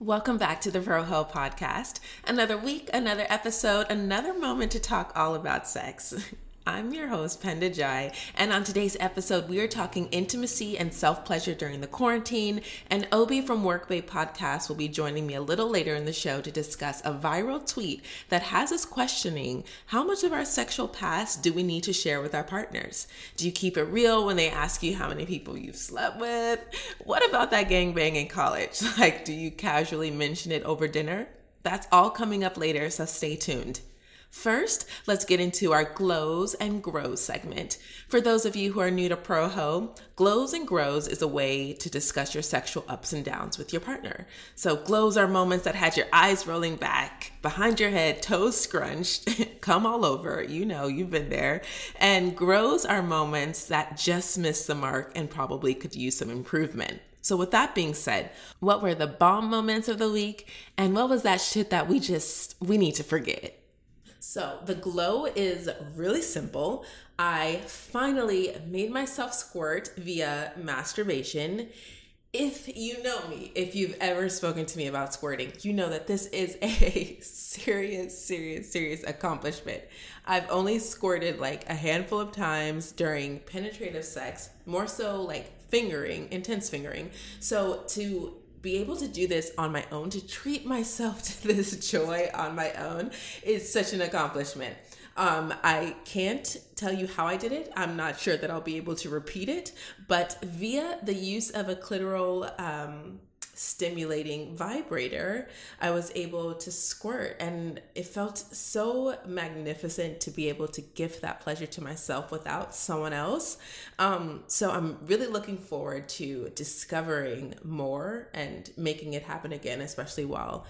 Welcome back to the ProHo podcast. Another week, another episode, another moment to talk all about sex. I'm your host, Penda Jai, and on today's episode, we are talking intimacy and self-pleasure during the quarantine, and Obi from Workbay Podcast will be joining me a little later in the show to discuss a viral tweet that has us questioning how much of our sexual past do we need to share with our partners? Do you keep it real when they ask you how many people you've slept with? What about that gangbang in college? Like, do you casually mention it over dinner? That's all coming up later, so stay tuned. First, let's get into our glows and grows segment. For those of you who are new to ProHo, glows and grows is a way to discuss your sexual ups and downs with your partner. So glows are moments that had your eyes rolling back, behind your head, toes scrunched, come all over, you know, you've been there. And grows are moments that just missed the mark and probably could use some improvement. So with that being said, what were the bomb moments of the week? And what was that shit that we need to forget? So the glow is really simple. I finally made myself squirt via masturbation. If you know me, if you've ever spoken to me about squirting, you know that this is a serious accomplishment. I've only squirted like a handful of times during penetrative sex, more so like fingering, intense fingering. So to be able to do this on my own, to treat myself to this joy on my own is such an accomplishment. I can't tell you how I did it. I'm not sure that I'll be able to repeat it, but via the use of a clitoral stimulating vibrator, I was able to squirt, and it felt so magnificent to be able to give that pleasure to myself without someone else. So I'm really looking forward to discovering more and making it happen again, especially while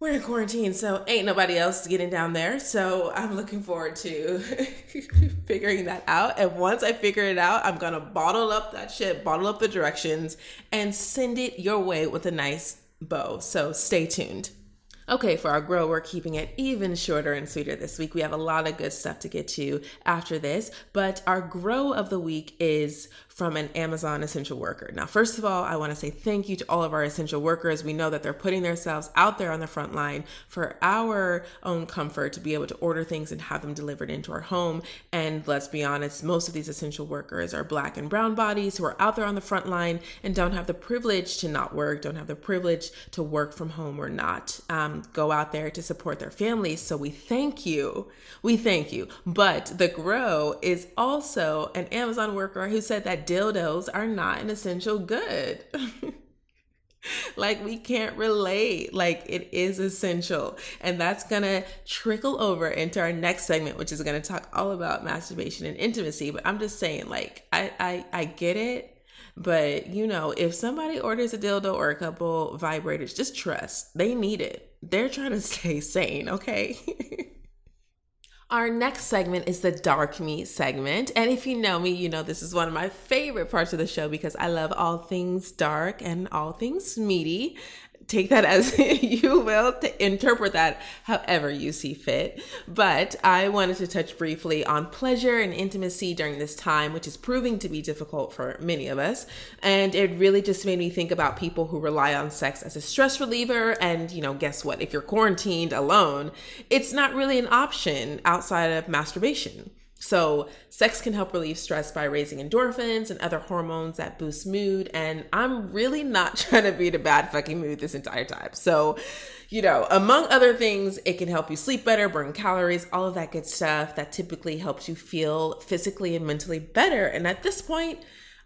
we're in quarantine. So ain't nobody else getting down there. So I'm looking forward to figuring that out. And once I figure it out, I'm going to bottle up that shit, bottle up the directions, and send it your way with a nice bow. So stay tuned. Okay, for our grow, we're keeping it even shorter and sweeter this week. We have a lot of good stuff to get to after this, but our grow of the week is from an Amazon essential worker. Now, first of all, I want to say thank you to all of our essential workers. We know that they're putting themselves out there on the front line for our own comfort to be able to order things and have them delivered into our home. And let's be honest, most of these essential workers are Black and brown bodies who are out there on the front line and don't have the privilege to not work, don't have the privilege to work from home or not. Go out there to support their families. So we thank you. We thank you. But the grow is also an Amazon worker who said that dildos are not an essential good. Like, we can't relate. Like, it is essential. And that's going to trickle over into our next segment, which is going to talk all about masturbation and intimacy. But I'm just saying, like, I get it. But, you know, if somebody orders a dildo or a couple vibrators, just trust. They need it. They're trying to stay sane, okay? Our next segment is the Dark Me segment. And if you know me, you know this is one of my favorite parts of the show because I love all things dark and all things meaty. Take that as you will, to interpret that however you see fit. But I wanted to touch briefly on pleasure and intimacy during this time, which is proving to be difficult for many of us. And it really just made me think about people who rely on sex as a stress reliever. And, you know, guess what? If you're quarantined alone, it's not really an option outside of masturbation. So sex can help relieve stress by raising endorphins and other hormones that boost mood. And I'm really not trying to be in a bad fucking mood this entire time. So, you know, among other things, it can help you sleep better, burn calories, all of that good stuff that typically helps you feel physically and mentally better. And at this point,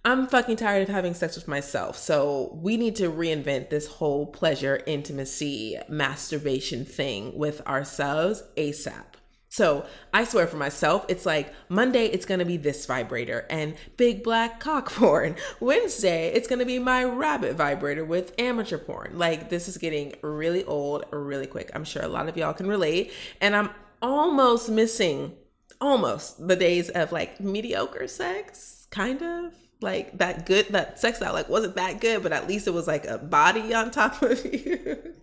I'm fucking tired of having sex with myself. So we need to reinvent this whole pleasure, intimacy, masturbation thing with ourselves ASAP. So I swear for myself, it's like Monday, it's going to be this vibrator and big black cock porn. Wednesday, it's going to be my rabbit vibrator with amateur porn. Like, this is getting really old really quick. I'm sure a lot of y'all can relate. And I'm almost missing the days of like mediocre sex, kind of. Like that sex that like wasn't that good, but at least it was like a body on top of you.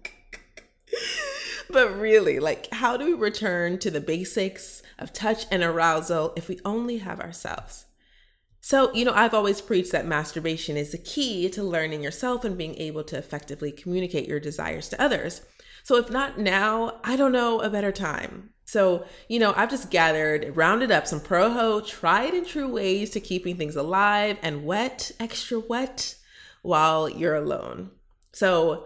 But really, like, how do we return to the basics of touch and arousal if we only have ourselves? So, I've always preached that masturbation is the key to learning yourself and being able to effectively communicate your desires to others. So if not now, I don't know a better time. So, I've just rounded up some ProHo tried and true ways to keeping things alive and wet, extra wet, while you're alone. So,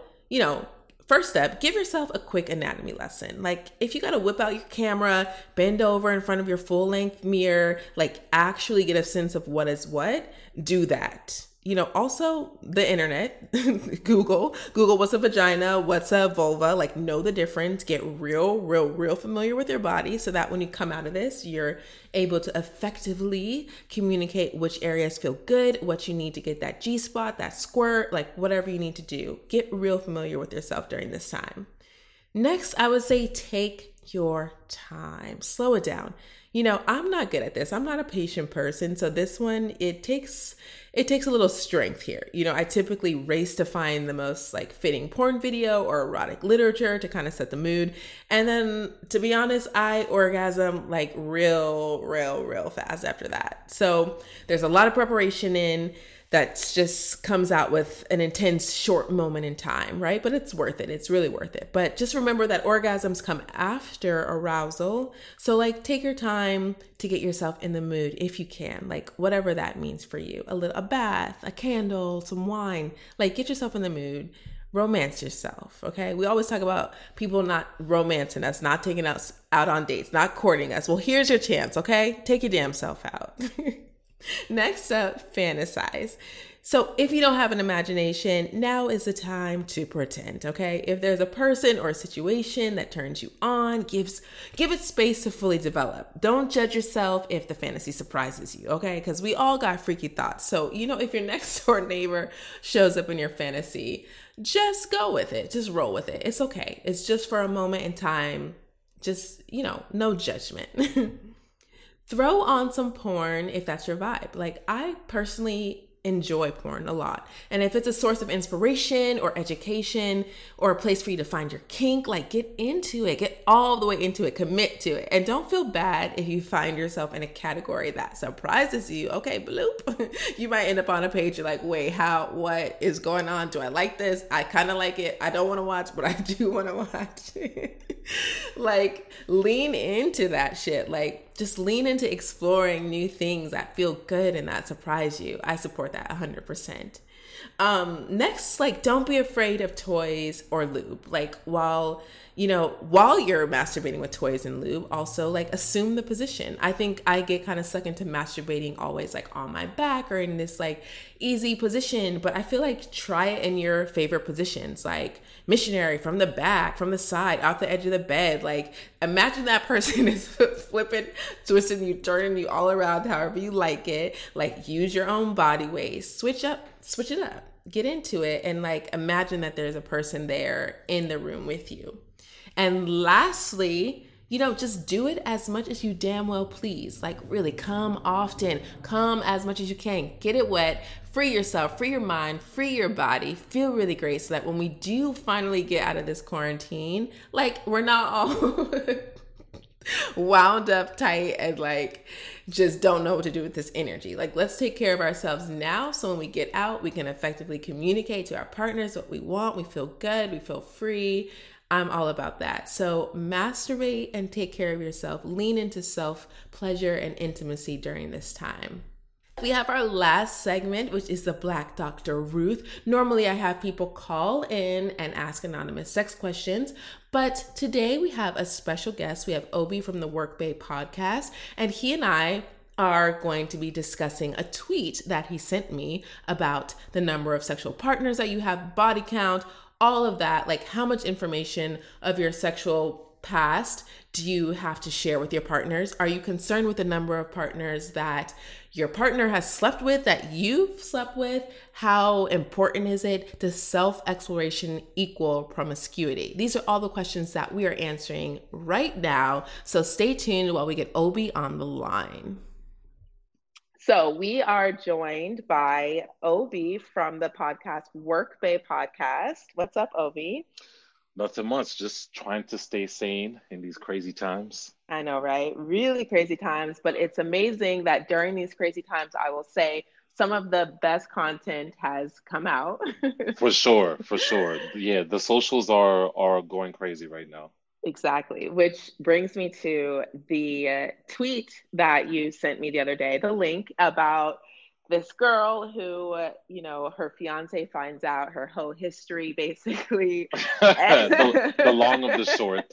first step, give yourself a quick anatomy lesson. Like if you got to whip out your camera, bend over in front of your full length mirror, like actually get a sense of what is what, do that. Also the internet, Google what's a vagina, what's a vulva, like know the difference, get real familiar with your body so that when you come out of this, you're able to effectively communicate which areas feel good, what you need to get that G-spot, that squirt, like whatever you need to do, get real familiar with yourself during this time. Next, I would say take your time, slow it down. I'm not good at this. I'm not a patient person. So this one, it takes a little strength here. I typically race to find the most like fitting porn video or erotic literature to kind of set the mood. And then to be honest, I orgasm like real fast after that. So there's a lot of preparation in that just comes out with an intense short moment in time, right? But it's worth it. It's really worth it. But just remember that orgasms come after arousal. So like take your time to get yourself in the mood if you can, like whatever that means for you, a bath, a candle, some wine, like get yourself in the mood, romance yourself. Okay. We always talk about people not romancing us, not taking us out on dates, not courting us. Well, here's your chance. Okay. Take your damn self out. Next up, fantasize. So if you don't have an imagination, now is the time to pretend, okay? If there's a person or a situation that turns you on, give it space to fully develop. Don't judge yourself if the fantasy surprises you, okay? Because we all got freaky thoughts. So, if your next door neighbor shows up in your fantasy, just go with it. Just roll with it. It's okay. It's just for a moment in time. Just, no judgment. Throw on some porn if that's your vibe. Like I personally enjoy porn a lot. And if it's a source of inspiration or education or a place for you to find your kink, like get into it, get all the way into it, commit to it. And don't feel bad if you find yourself in a category that surprises you. Okay, bloop. You might end up on a page. You're like, wait, what is going on? Do I like this? I kind of like it. I don't want to watch, but I do want to watch. Like lean into that shit. Like just lean into exploring new things that feel good and that surprise you. I support that 100%. Next, like don't be afraid of toys or lube. Like while you're masturbating with toys and lube, also like assume the position. I think I get kind of sucked into masturbating always like on my back or in this like easy position, but I feel like try it in your favorite positions, like missionary from the back, from the side, off the edge of the bed. Like imagine that person is flipping, twisting you, turning you all around, however you like it. Like use your own body weight, switch it up, get into it, and like imagine that there's a person there in the room with you. And lastly, just do it as much as you damn well please. Like really come often, come as much as you can, get it wet, free yourself, free your mind, free your body, feel really great so that when we do finally get out of this quarantine, like we're not all wound up tight and like just don't know what to do with this energy. Like let's take care of ourselves now so when we get out we can effectively communicate to our partners what we want, we feel good, we feel free. I'm all about that. So masturbate and take care of yourself. Lean into self-pleasure and intimacy during this time. We have our last segment, which is the Black Dr. Ruth. Normally I have people call in and ask anonymous sex questions, but today we have a special guest. We have Obi from the Workbay Podcast, and he and I are going to be discussing a tweet that he sent me about the number of sexual partners that you have, body count, all of that, like how much information of your sexual past do you have to share with your partners? Are you concerned with the number of partners that your partner has slept with, that you've slept with? How important is it? Does self-exploration equal promiscuity? These are all the questions that we are answering right now. So stay tuned while we get Obi on the line. So we are joined by Obi from the podcast Workbay Podcast. What's up, Obi? Nothing much, just trying to stay sane in these crazy times. I know, right? Really crazy times, but it's amazing that during these crazy times, I will say some of the best content has come out. For sure. Yeah, the socials are going crazy right now. Exactly, which brings me to the tweet that you sent me the other day, the link about this girl who, her fiance finds out her whole history, basically. the long of the short.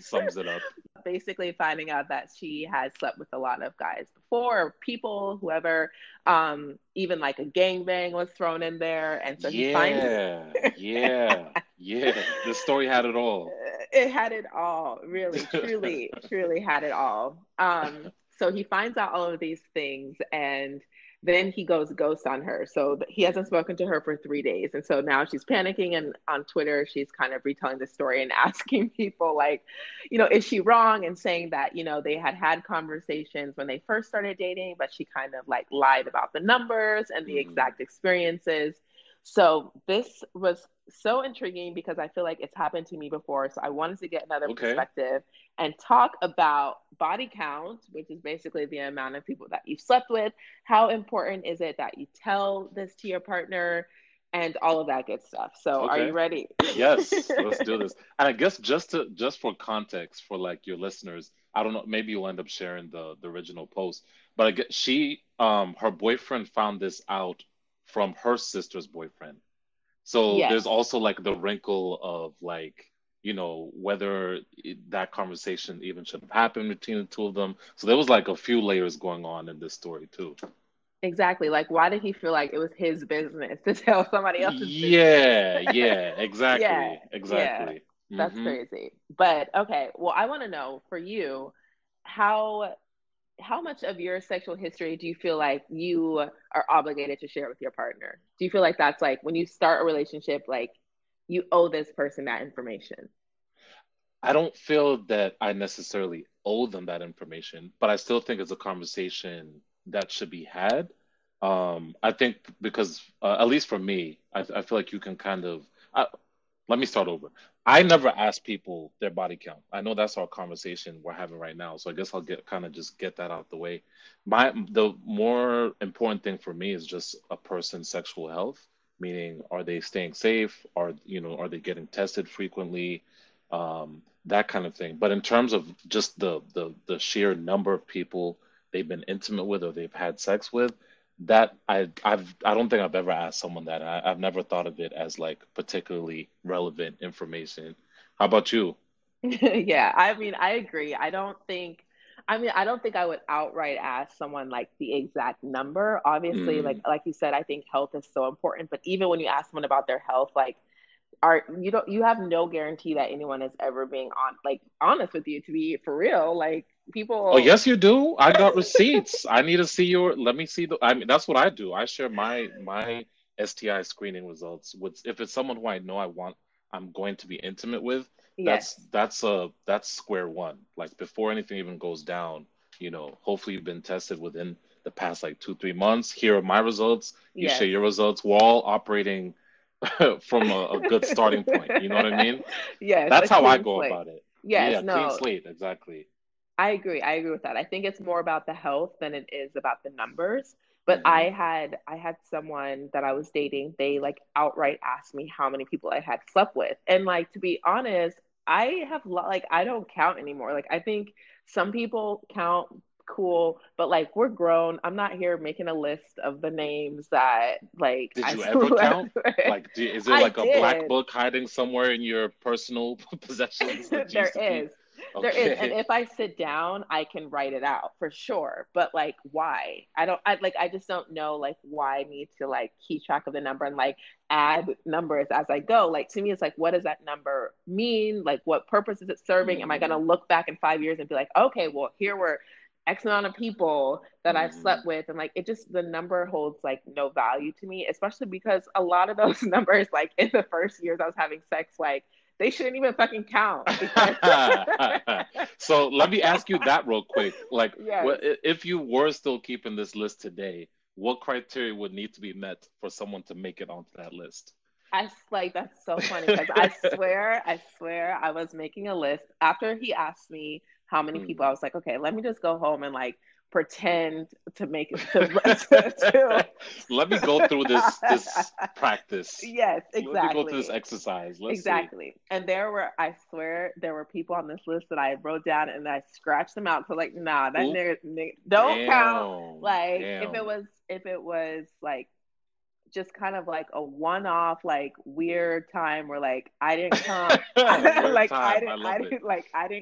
Sums it up. Basically finding out that she has slept with a lot of guys before, or people, whoever, even like a gangbang was thrown in there. And so he finds... Yeah. The story had it all. It had it all. Really, truly had it all. So he finds out all of these things, and then he goes ghost on her. So he hasn't spoken to her for 3 days. And so now she's panicking, and on Twitter, she's kind of retelling the story and asking people like, is she wrong? And saying that, they had conversations when they first started dating, but she kind of like lied about the numbers and the exact experiences. So this was so intriguing because I feel like it's happened to me before. So I wanted to get another perspective and talk about body count, which is basically the amount of people that you've slept with. How important is it that you tell this to your partner and all of that good stuff? So are you ready? Yes, let's do this. And I guess just for context for like your listeners, I don't know, maybe you'll end up sharing the original post, but I guess she, her boyfriend found this out from her sister's boyfriend. So there's also like the wrinkle of like, whether that conversation even should have happened between the two of them. So there was like a few layers going on in this story too. Exactly. Like, why did he feel like it was his business to tell somebody else's business? Exactly. Yeah. That's crazy. But okay. Well, I want to know for you, how much of your sexual history do you feel like you are obligated to share with your partner? Do you feel like that's like when you start a relationship, like you owe this person that information? I don't feel that I necessarily owe them that information, but I still think it's a conversation that should be had. I think because, at least for me, I feel like you can kind of, let me start over. I never ask people their body count. I know that's our conversation we're having right now. So I guess I'll get that out the way. The more important thing for me is just a person's sexual health, meaning are they staying safe? Are they getting tested frequently? That kind of thing. But in terms of just the sheer number of people they've been intimate with or they've had sex with, that I don't think I've ever asked someone that. I've never thought of it as like particularly relevant information. How about you? Yeah, I mean, I agree. I don't think I would outright ask someone like the exact number. Obviously, like you said, I think health is so important. But even when you ask someone about their health, like you have no guarantee that anyone is ever being honest with you, to be for real. Like people. Oh, yes, you do. I got receipts. I need to see let me see that's what I do. I share my STI screening results with, if it's someone who I know I'm going to be intimate with. Yes. That's square one. Like before anything even goes down, hopefully you've been tested within the past like 2-3 months. Here are my results. You share your results. We're all operating from a good starting point. You know what I mean? Yes. That's how I go about it. Yes, clean slate. Exactly. I agree with that. I think it's more about the health than it is about the numbers. But I had someone that I was dating, they like outright asked me how many people I had slept with. And like, to be honest, I have I don't count anymore. Like, I think some people count, cool, but like we're grown. I'm not here making a list of the names that like. Did you ever count? Like, is there like a black book hiding somewhere in your personal possessions? There is. Okay. There is, and if I sit down, I can write it out for sure. But like, why? I just don't know. Like, why I need to like keep track of the number and like add numbers as I go. Like, to me, it's like, what does that number mean? Like, what purpose is it serving? Am I gonna look back in 5 years and be like, okay, well, here were X amount of people that I've slept with, and like it just, the number holds like no value to me, especially because a lot of those numbers, like in the first years I was having sex, like. They shouldn't even fucking count. So let me ask you that real quick. Like, if you were still keeping this list today, what criteria would need to be met for someone to make it onto that list? I like, that's so funny because I swear I was making a list after he asked me how many people. I was like, okay, let me just go home and like pretend to make it to let me go through this practice. Yes, exactly. Let me go through this exercise. Let's exactly see. And I swear there were people on this list that I wrote down and I scratched them out. So like, nah, that nigga don't count. Like if it was like just kind of like a one-off, like weird time where like I didn't come, I didn't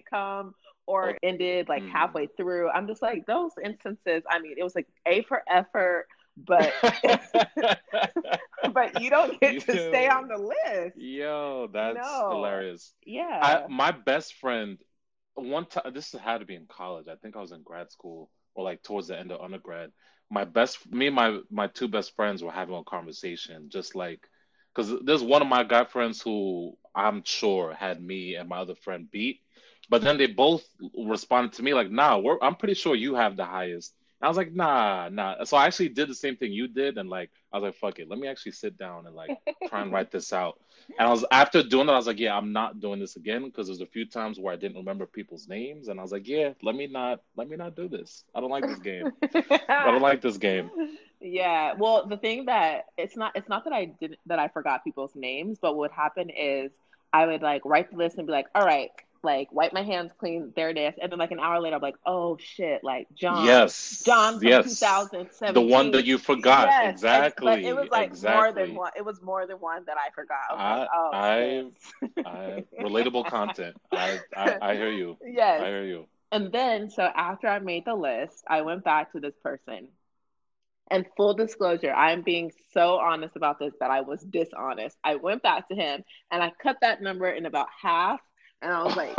come, or ended like halfway through. I'm just like those instances. I mean, it was like A for effort, but but you don't get to stay on the list. Yo, that's hilarious. Yeah, my best friend. One time, this had to be in college. I think I was in grad school or like towards the end of undergrad. Me and my two best friends were having a conversation, just like, because there's one of my guy friends who I'm sure had me and my other friend beat, but then they both responded to me like, nah, I'm pretty sure you have the highest. And I was like, nah. So I actually did the same thing you did, and like, I was like, fuck it, let me actually sit down and like try and write this out. And after doing that, I was like, yeah, I'm not doing this again, because there's a few times where I didn't remember people's names, and I was like, yeah, let me not do this. I don't like this game. Yeah. Well, the thing that it's not that I forgot people's names, but what happened is I would like write the list and be like, all right, like wipe my hands clean, there it is. And then like an hour later, I'm like, oh shit, like John from 2017. The one that you forgot. Yes. Exactly. But it was like more than one. It was more than one that I forgot. Relatable content. I hear you. Yes. I hear you. And then, so after I made the list, I went back to this person. And full disclosure, I'm being so honest about this that I was dishonest. I went back to him and I cut that number in about half. And I was like,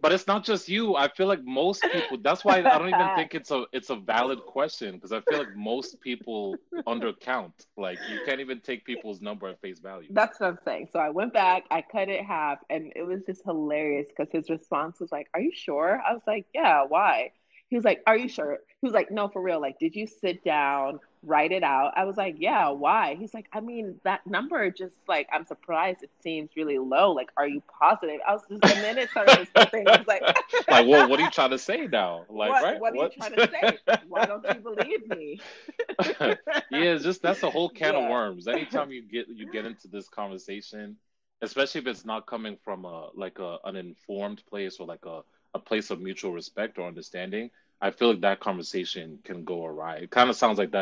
but it's not just you. I feel like most people, that's why I don't even think it's a valid question, because I feel like most people undercount. Like, you can't even take people's number at face value. That's what I'm saying. So I went back, I cut it half, and it was just hilarious because his response was like, are you sure? I was like, yeah, why? He was like, are you sure? He was like, no, for real. Like, did you sit down, write it out? I was like, yeah, why? He's like, I mean, that number just like, I'm surprised. It seems really low. Like, are you positive? I was just, and then it started this thing. I was like, like, well, what are you trying to say now? Like, what are you trying to say? Why don't you believe me? Yeah, it's just, that's a whole can of worms. Anytime you get into this conversation, especially if it's not coming from an informed place or like a place of mutual respect or understanding, I feel like that conversation can go awry. It kind of sounds like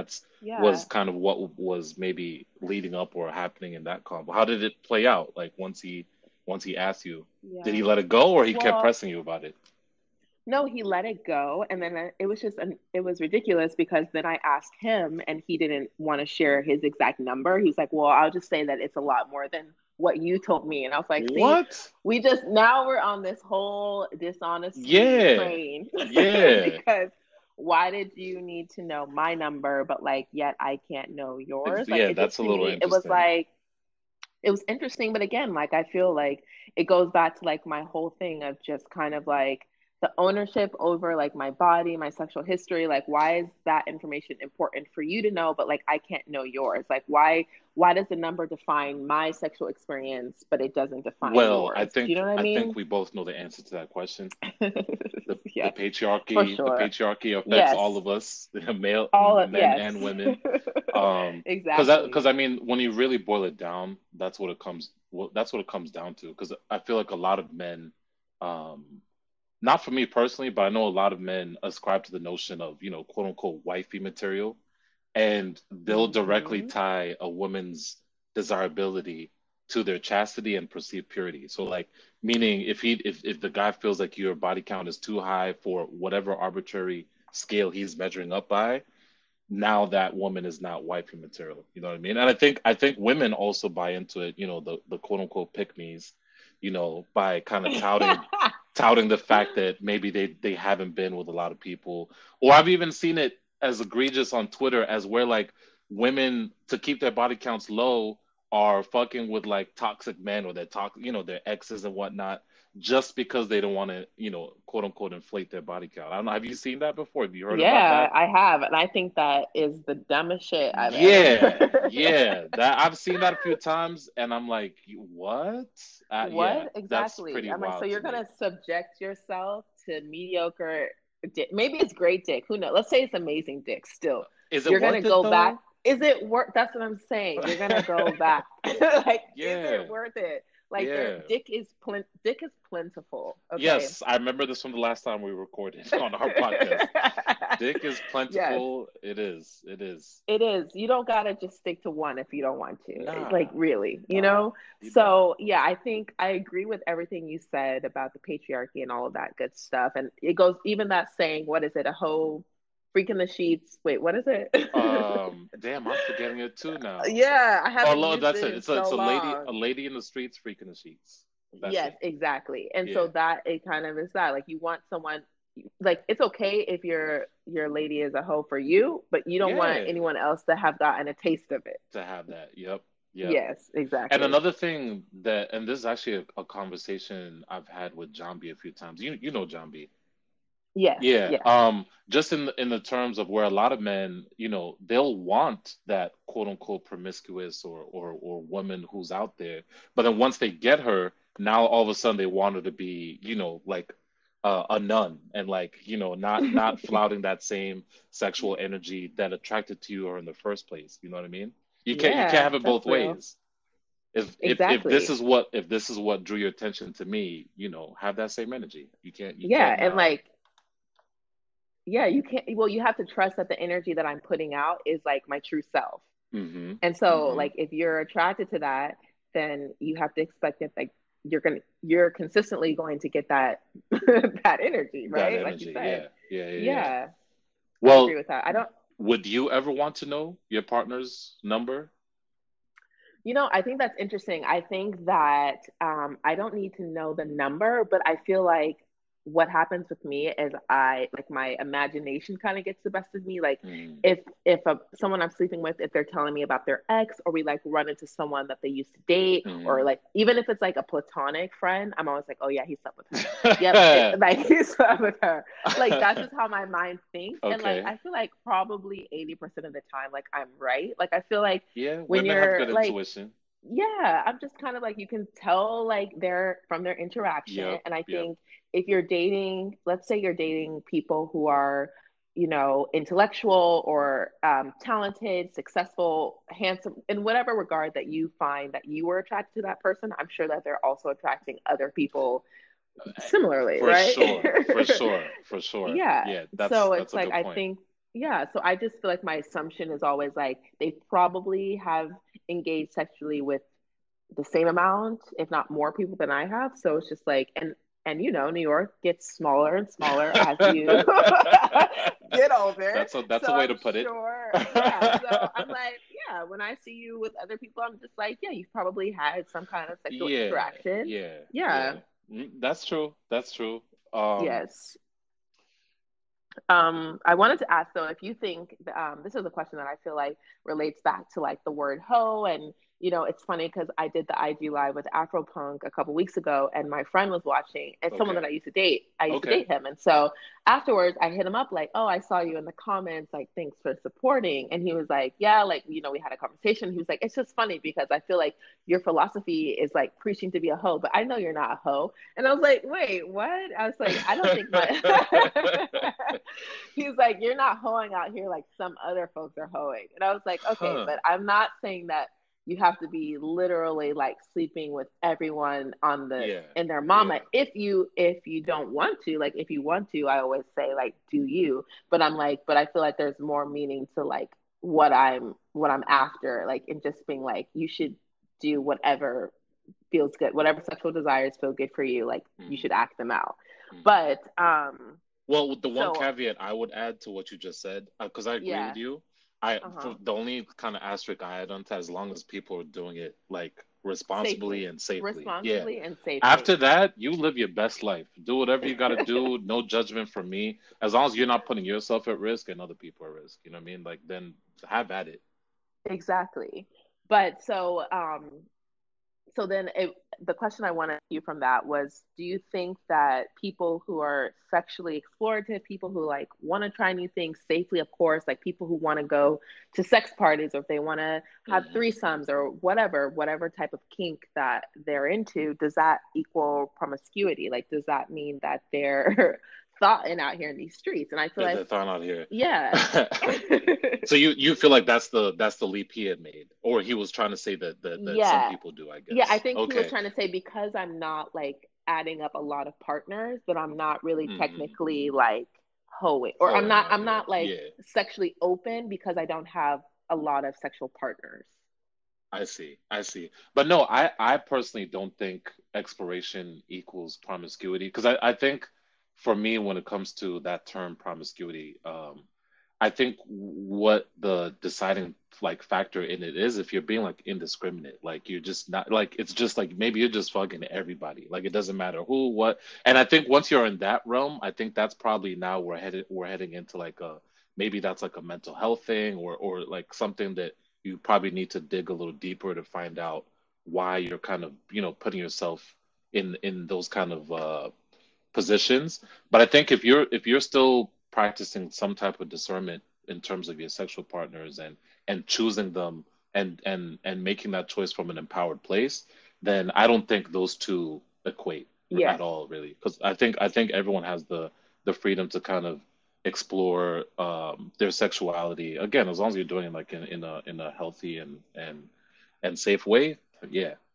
was kind of what was maybe leading up or happening in that convo. How did it play out? Like once he asked you, did he let it go, or he kept pressing you about it? No, he let it go. And then it was just, it was ridiculous because then I asked him and he didn't want to share his exact number. He was like, well, I'll just say that it's a lot more than what you told me. And I was like, see, what? We just, now we're on this whole dishonesty train. Yeah. Because why did you need to know my number, but like, yet I can't know yours? Like, yeah, that's a little interesting. It was like, it was interesting. But again, like, I feel like it goes back to like my whole thing of just kind of like the ownership over like my body, my sexual history. Like, why is that information important for you to know, but like I can't know yours? Like, why does the number define my sexual experience, but it doesn't define yours? I think, do you know what I mean? I think we both know the answer to that question. The patriarchy, for sure. The patriarchy affects all of us, men and women. Exactly. Because I mean, when you really boil it down, that's what it comes down to. Because I feel like a lot of men, not for me personally, but I know a lot of men ascribe to the notion of, you know, quote unquote, wifey material, and they'll directly tie a woman's desirability to their chastity and perceived purity. So like, meaning if the guy feels like your body count is too high for whatever arbitrary scale he's measuring up by, now that woman is not wifey material. You know what I mean? And I think women also buy into it, you know, the quote unquote pick-me's, you know, by kind of touting the fact that maybe they haven't been with a lot of people. Or I've even seen it as egregious on Twitter as where like women, to keep their body counts low, are fucking with like toxic men or their exes and whatnot, just because they don't want to, quote unquote, inflate their body count. I don't know. Have you seen that before? Have you heard about that? Yeah, I have. And I think that is the dumbest shit I've ever heard. Yeah. I've seen that a few times and I'm like, what? Yeah, exactly. That's I'm like, so you're going to subject yourself to mediocre dick. Maybe it's great dick. Who knows? Let's say it's amazing dick still. Is it You're going to go back. Is it worth? That's what I'm saying. You're going to go back. Is it worth it? Their dick is plentiful. Okay. Yes, I remember this from the last time we recorded on our podcast. Dick is plentiful. Yes. It is. You don't gotta just stick to one if you don't want to. Nah. Really, you know? So yeah, I think I agree with everything you said about the patriarchy and all of that good stuff. And it goes even that saying, what is it? A hoe freaking the sheets. Wait, what is it? Damn, I'm forgetting it too now. Yeah, I haven't. Oh, Lord, that's it. It's a lady in the streets freaking the sheets. Exactly. And so that it kind of is that. You want someone. It's okay if your lady is a hoe for you, but you don't want anyone else to have gotten a taste of it. To have that, yep. Yes, exactly. And another thing that, and this is actually a conversation I've had with John B a few times. You know John B. Yeah. Just in the terms of where a lot of men, they'll want that quote unquote promiscuous or woman who's out there, but then once they get her, now all of a sudden they want her to be, a nun and not flouting that same sexual energy that attracted to you or in the first place. You know what I mean? You can't have it both ways. If this is what drew your attention to me, have that same energy. You can't. Well, you have to trust that the energy that I'm putting out is my true self. Mm-hmm. And so, if you're attracted to that, then you have to expect it. You're consistently going to get that that energy, right? That energy, like you said. Yeah. Well, I agree with that. Would you ever want to know your partner's number? I think that's interesting. I think that I don't need to know the number, but I feel like what happens with me is my imagination kind of gets the best of me. If someone I'm sleeping with, if they're telling me about their ex, or we run into someone that they used to date, or even if it's a platonic friend, I'm always like, oh yeah, he slept with her. Yep, he slept with her. That's just how my mind thinks. Okay. And I feel probably 80% of the time, I'm right. I feel when women have good intuition. Yeah, I'm just kind of you can tell from their interaction, and I think. If you're dating, let's say you're dating people who are, intellectual or talented, successful, handsome, in whatever regard that you find that you were attracted to that person, I'm sure that they're also attracting other people similarly, right? For sure. Yeah. That's a good point. I think, so I just feel my assumption is always they probably have engaged sexually with the same amount, if not more people than I have. So it's just and New York gets smaller and smaller as you get older. That's a way to put it. Sure. Yeah. So I'm when I see you with other people, I'm just you've probably had some kind of sexual interaction. Yeah. That's true. Yes. I wanted to ask though, if you think this is a question that I feel relates back to the word hoe, and it's funny because I did the IG live with Afro Punk a couple weeks ago, and my friend was watching, and someone that I used to date, I used to date him, and so afterwards I hit him up oh, I saw you in the comments, thanks for supporting, and he was we had a conversation. He was it's just funny because I feel your philosophy is preaching to be a hoe, but I know you're not a hoe, and I was wait, what? I was I don't think my he was you're not hoeing out here some other folks are hoeing, and I was okay, but I'm not saying that you have to be literally sleeping with everyone on the and their mama. Yeah. If you don't want to, if you want to, I always say do you, but I'm but I feel there's more meaning to what I'm after, in just being you should do whatever feels good, whatever sexual desires feel good for you. You should act them out. Mm. But, well, the one caveat I would add to what you just said, because I agree with you. The only kind of asterisk I had on that, as long as people are doing it responsibly and safely. After that, you live your best life. Do whatever you got to do. No judgment from me. As long as you're not putting yourself at risk and other people at risk. You know what I mean? Then have at it. Exactly. But so, so then the question I wanted you from that was, do you think that people who are sexually explorative, people who like want to try new things safely, of course, like people who want to go to sex parties, or if they want to have threesomes or whatever type of kink that they're into, does that equal promiscuity? Like, does that mean that they're thawing out here in these streets? And I feel like thawing out here. Yeah. So you feel like that's the leap he had made, or he was trying to say that yeah. some people do, I guess. Yeah, I think he was trying to say, because I'm not like adding up a lot of partners, but I'm not really technically like hoeing, or I'm not like sexually open because I don't have a lot of sexual partners. I see. But no, I personally don't think exploration equals promiscuity, because I think for me, when it comes to that term promiscuity, I think what the deciding like factor in it is, if you're being like indiscriminate, like you're just not like, it's just like, maybe you're just fucking everybody. Like, it doesn't matter who, what. And I think once you're in that realm, I think that's probably now we're heading into like a, maybe that's like a mental health thing, or like something that you probably need to dig a little deeper to find out why you're kind of, you know, putting yourself in those kind of, positions. But I think if you're still practicing some type of discernment in terms of your sexual partners and choosing them and making that choice from an empowered place, then I don't think those two equate at all, really, because I think everyone has the freedom to kind of explore their sexuality, again, as long as you're doing it like in a healthy and safe way,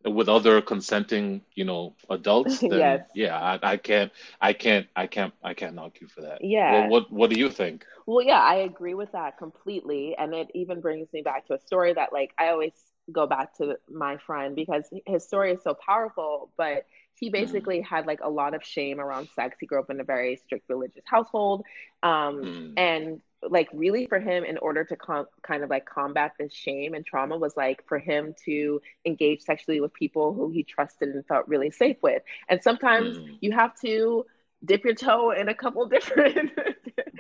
with other consenting, you know, adults, then I can't knock you for that. Yeah. Well, what do you think? Well, yeah, I agree with that completely. And it even brings me back to a story that, like, I always go back to my friend, because his story is so powerful, but he basically had like a lot of shame around sex. He grew up in a very strict religious household. And like, really, for him, in order to kind of like combat this shame and trauma, was like for him to engage sexually with people who he trusted and felt really safe with. And sometimes you have to dip your toe in a couple different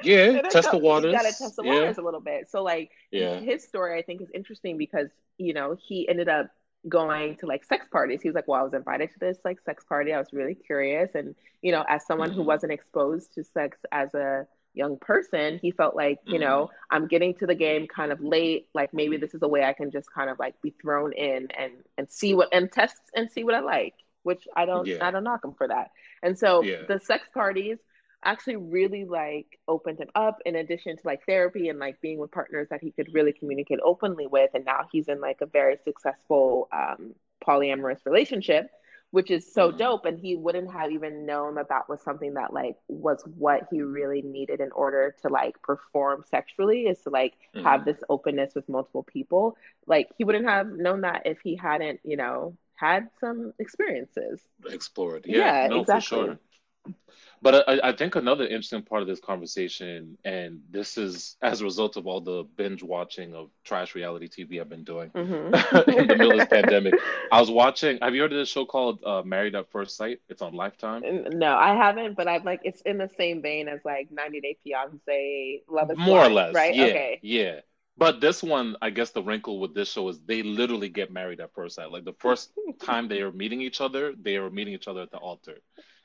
test the waters. You gotta test the waters a little bit. So like his story, I think, is interesting because, you know, he ended up going to like sex parties. He was like, well, I was invited to this like sex party. I was really curious. And, you know, as someone who wasn't exposed to sex as a young person, he felt like, you know, I'm getting to the game kind of late. Like, maybe this is a way I can just kind of like be thrown in and see what, and test and see what I like, which I don't knock him for that. And so the sex parties actually really like opened him up, in addition to like therapy and like being with partners that he could really communicate openly with. And now he's in like a very successful polyamorous relationship, which is so dope. And he wouldn't have even known that that was something that like was what he really needed in order to like perform sexually, is to like have this openness with multiple people. Like, he wouldn't have known that if he hadn't, you know, had some experiences. Explored. Exactly. For sure. But I think another interesting part of this conversation, and this is as a result of all the binge watching of trash reality TV I've been doing in the middle of this pandemic. I was watching, have you heard of this show called Married at First Sight? It's on Lifetime. No, I haven't, but I'm like, it's in the same vein as like 90 Day Fiancé, Love Is Blind. More or less, right? Yeah. But this one, I guess the wrinkle with this show is they literally get married at first sight. Like, the first time they are meeting each other at the altar.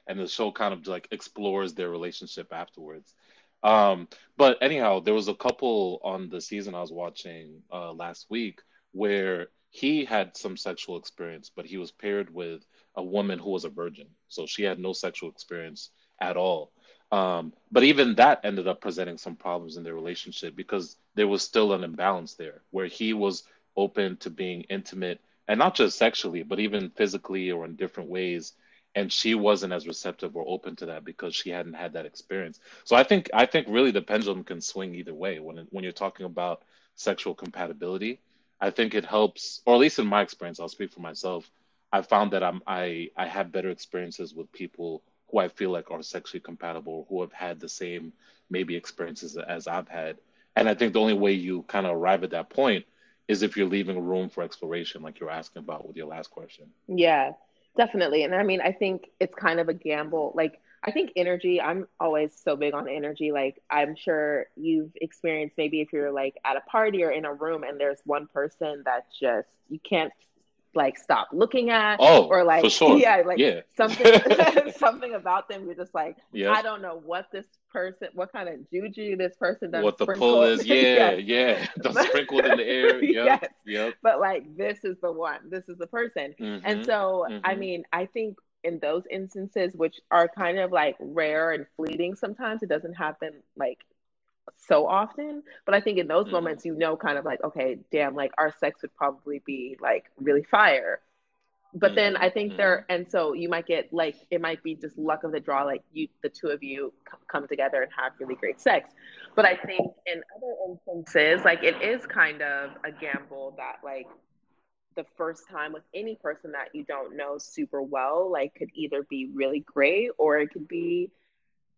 And the show kind of like explores their relationship afterwards. But anyhow, there was a couple on the season I was watching last week where he had some sexual experience, but he was paired with a woman who was a virgin. So she had no sexual experience at all. But even that ended up presenting some problems in their relationship, because there was still an imbalance there, where he was open to being intimate, and not just sexually, but even physically or in different ways. And she wasn't as receptive or open to that because she hadn't had that experience. So I think really the pendulum can swing either way when you're talking about sexual compatibility. I think it helps, or at least in my experience, I'll speak for myself. I found that I have better experiences with people who I feel like are sexually compatible, who have had the same maybe experiences as I've had. And I think the only way you kind of arrive at that point is if you're leaving room for exploration, like you were asking about with your last question. Yeah. Definitely. And I mean, I think it's kind of a gamble. Like, I think energy, I'm always so big on energy. Like, I'm sure you've experienced, maybe if you're like at a party or in a room and there's one person that just, you can't like stop looking at, or like, for sure. Something, something about them. You're just like, I don't know what this person, what kind of juju this person does. What the pull is. Don't sprinkle in the air. But like, this is the one, this is the person. And so, I mean, I think, in those instances, which are kind of like rare and fleeting sometimes, it doesn't happen like so often, but I think in those moments, you know, kind of like, okay, damn, like our sex would probably be like really fire. But then I think there, and so you might get like, it might be just luck of the draw, like you, the two of you come together and have really great sex. But I think in other instances, like it is kind of a gamble that like, the first time with any person that you don't know super well, like could either be really great or it could be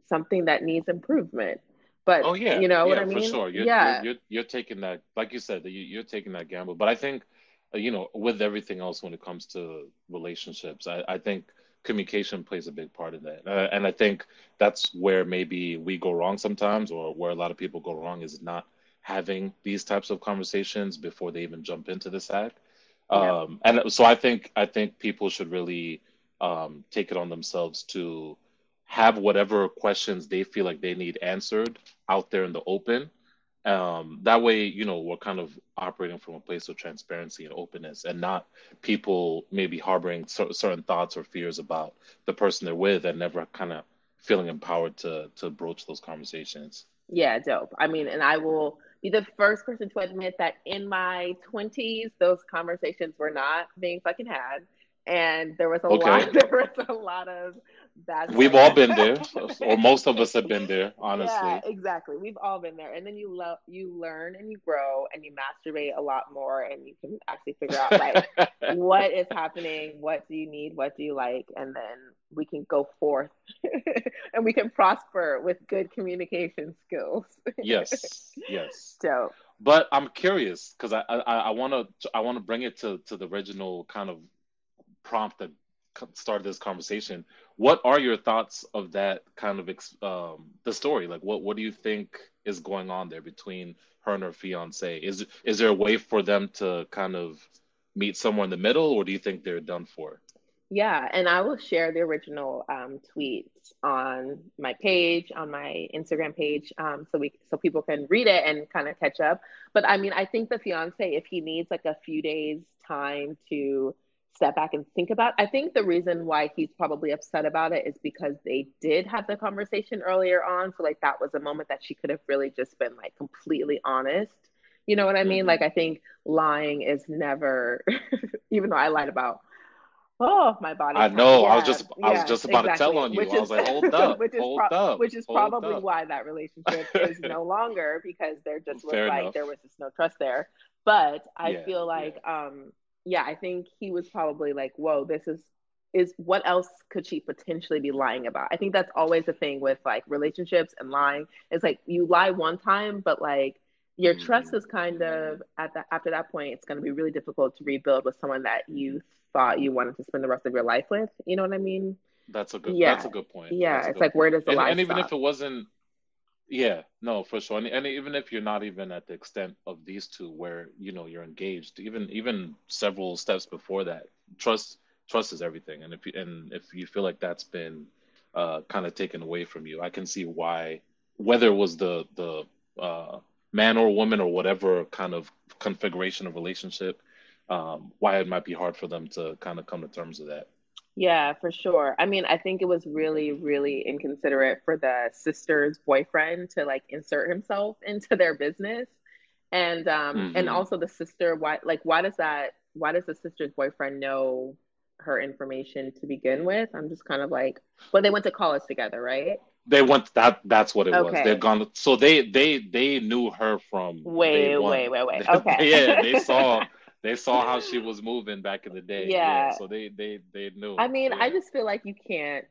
something that needs improvement. But you know what I mean? For sure. You're taking that, like you said, you're taking that gamble. But I think, you know, with everything else when it comes to relationships, I think communication plays a big part of that. And I think that's where maybe we go wrong sometimes, or where a lot of people go wrong, is not having these types of conversations before they even jump into this act. And so I think people should really take it on themselves to have whatever questions they feel like they need answered out there in the open. That way, you know, we're kind of operating from a place of transparency and openness, and not people maybe harboring certain thoughts or fears about the person they're with and never kind of feeling empowered to broach those conversations. Yeah, dope. I mean, and I will be the first person to admit that in my 20s, those conversations were not being fucking had. And there was a lot, of bad. We've all been there, or most of us have been there, honestly. Yeah, exactly. We've all been there. And then you learn and you grow and you masturbate a lot more, and you can actually figure out like what is happening, what do you need, what do you like, and then we can go forth and we can prosper with good communication skills. Yes. So, but I'm curious, because I want to bring it to the original kind of prompt that started this conversation. What are your thoughts of that kind of the story? Like, what do you think is going on there between her and her fiance? Is there a way for them to kind of meet somewhere in the middle, or do you think they're done for? Yeah, and I will share the original tweet on my page, on my Instagram page, so people can read it and kind of catch up. But I mean, I think the fiance, if he needs like a few days time to step back and think about. I think the reason why he's probably upset about it is because they did have the conversation earlier on. So like that was a moment that she could have really just been like completely honest. You know what I mean? Mm-hmm. Like I think lying is never, even though I lied about my body. I know. Yeah. I was just about to tell on you. I was like, hold up. Which is probably why that relationship is no longer, because there just was there was just no trust there. But I feel like I think he was probably like, whoa, this is what else could she potentially be lying about? I think that's always the thing with like relationships and lying. It's like you lie one time, but like your trust is kind of after that point, it's going to be really difficult to rebuild with someone that you thought you wanted to spend the rest of your life with. You know what I mean? That's a good point. Yeah. It's like, where does the lie stop? And even if it wasn't, for sure. And even if you're not even at the extent of these two, where you know you're engaged, even several steps before that, trust is everything. And if you feel like that's been kind of taken away from you, I can see why, whether it was the man or woman or whatever kind of configuration of relationship, why it might be hard for them to kind of come to terms with that. Yeah, for sure. I mean, I think it was really, really inconsiderate for the sister's boyfriend to like insert himself into their business, and and also the sister. Why does the sister's boyfriend know her information to begin with? I'm just kind of like, well, they went to college together, right? They went. That's what it was. They've gone. So they knew her from way. Okay. They saw how she was moving back in the day. Yeah. So they knew. I mean, I just feel like you can't.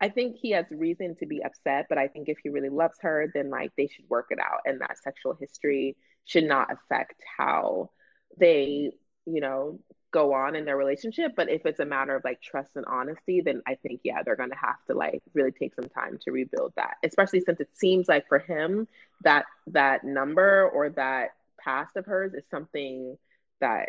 I think he has reason to be upset, but I think if he really loves her, then like they should work it out, and that sexual history should not affect how they, you know, go on in their relationship. But if it's a matter of like trust and honesty, then I think, yeah, they're going to have to like really take some time to rebuild that, especially since it seems like for him that that number or that past of hers is something that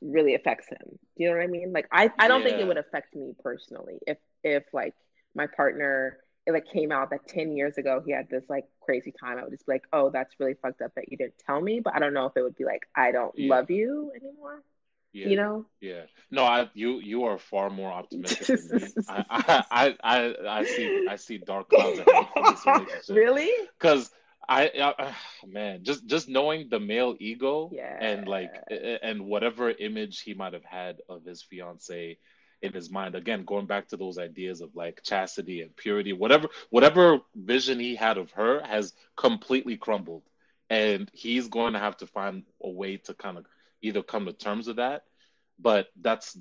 really affects him. Do you know what I mean? Like, I don't think it would affect me personally if like my partner, it like came out that 10 years ago he had this like crazy time. I would just be like, oh, that's really fucked up that you didn't tell me. But I don't know if it would be like, I don't love you anymore. Yeah. You know? Yeah. No, you are far more optimistic than me. I see dark clouds ahead for this relationship. Really? Because just knowing the male ego and like and whatever image he might have had of his fiance in his mind, again going back to those ideas of like chastity and purity, whatever vision he had of her has completely crumbled, and he's going to have to find a way to kind of either come to terms with that. But that's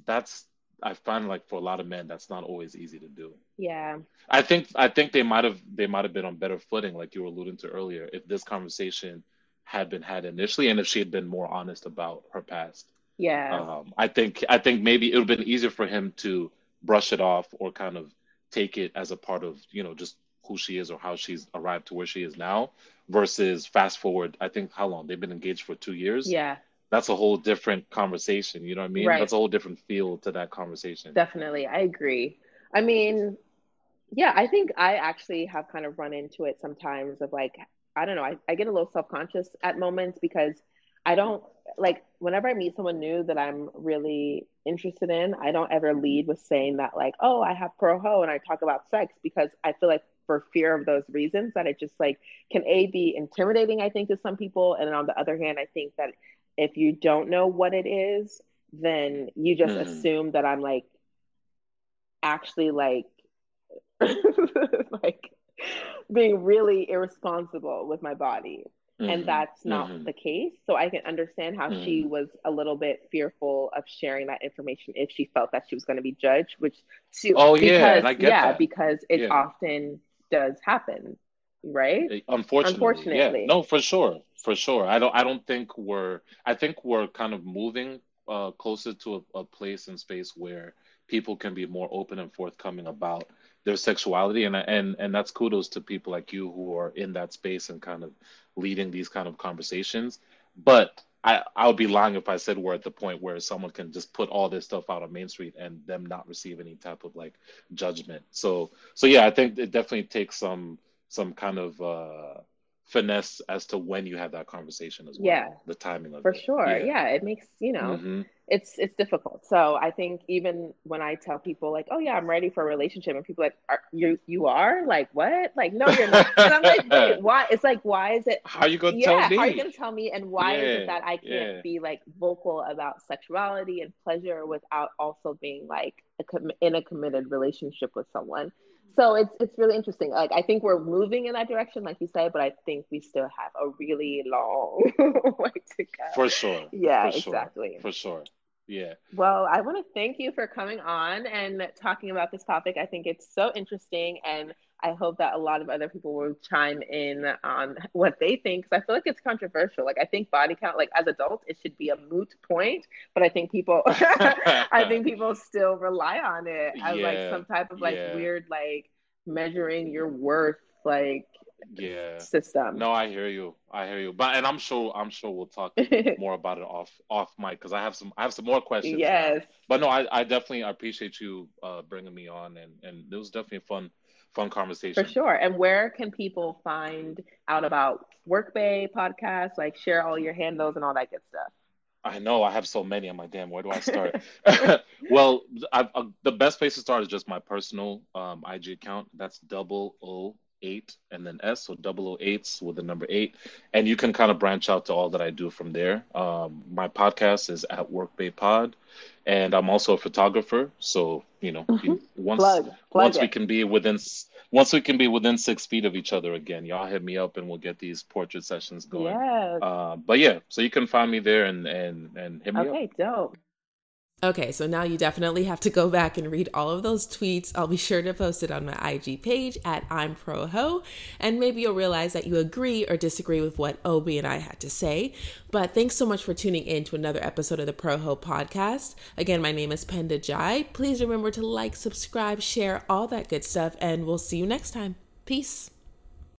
I find like for a lot of men that's not always easy to do. Yeah, I think they might have been on better footing, like you were alluding to earlier, if this conversation had been had initially and if she had been more honest about her past. Yeah, I think maybe it would have been easier for him to brush it off or kind of take it as a part of, you know, just who she is or how she's arrived to where she is now, versus fast forward. I think how long they've been engaged for 2 years. Yeah. That's a whole different conversation. You know what I mean? Right. That's a whole different feel to that conversation. Definitely. I agree. I mean, yeah, I think I actually have kind of run into it sometimes of like, I don't know, I get a little self-conscious at moments because I don't like whenever I meet someone new that I'm really interested in, I don't ever lead with saying that like, oh, I have ProHo and I talk about sex, because I feel like for fear of those reasons that it just like can be intimidating, I think, to some people. And then on the other hand, I think that if you don't know what it is, then you just assume that I'm like actually like like being really irresponsible with my body. And that's not the case. So I can understand how she was a little bit fearful of sharing that information if she felt that she was going to be judged, which she, that. Because it often does happen. Right? Unfortunately. Yeah. No, for sure. I think we're kind of moving closer to a place and space where people can be more open and forthcoming about their sexuality, and that's kudos to people like you who are in that space and kind of leading these kind of conversations. But I would be lying if I said we're at the point where someone can just put all this stuff out on Main Street and them not receive any type of like judgment. So yeah, I think it definitely takes some kind of finesse as to when you have that conversation as well. Yeah. The timing of it. For sure. Yeah. It makes, you know, it's difficult. So I think even when I tell people like, oh yeah, I'm ready for a relationship, and people are like, you are? Like, what? Like, no, you're not. And I'm like, wait, why? It's like, why is it? How are you going to tell me? How are you going to tell me? And why is it that I can't be like vocal about sexuality and pleasure without also being like in a committed relationship with someone? So it's really interesting. Like, I think we're moving in that direction, like you said, but I think we still have a really long way to go. For sure. Yeah, exactly. For sure. Yeah. Well, I want to thank you for coming on and talking about this topic. I think it's so interesting, and I hope that a lot of other people will chime in on what they think, because I feel like it's controversial. Like, I think body count, like as adults, it should be a moot point, but I think people still rely on it as like some type of like weird like measuring your worth like system. No, I hear you. But and I'm sure we'll talk more about it off mic, because I have some more questions. Yes. But no, I definitely appreciate you bringing me on, and it was definitely a fun conversation. For sure. And where can people find out about Workbay Podcast? Like, share all your handles and all that good stuff. I know. I have so many. I'm like, damn, where do I start? Well, the best place to start is just my personal IG account. That's 008 and then S. So 008 with the number 8. And you can kind of branch out to all that I do from there. My podcast is at Workbay Pod. And I'm also a photographer, so you know, once we can be within 6 feet of each other again, y'all hit me up and we'll get these portrait sessions going. Yes. But yeah, so you can find me there and hit me up. Okay, dope. Okay, so now you definitely have to go back and read all of those tweets. I'll be sure to post it on my IG page at I'm ProHo, and maybe you'll realize that you agree or disagree with what Obi and I had to say. But thanks so much for tuning in to another episode of the ProHo podcast. Again, my name is Penda Jai. Please remember to like, subscribe, share, all that good stuff, and we'll see you next time. Peace.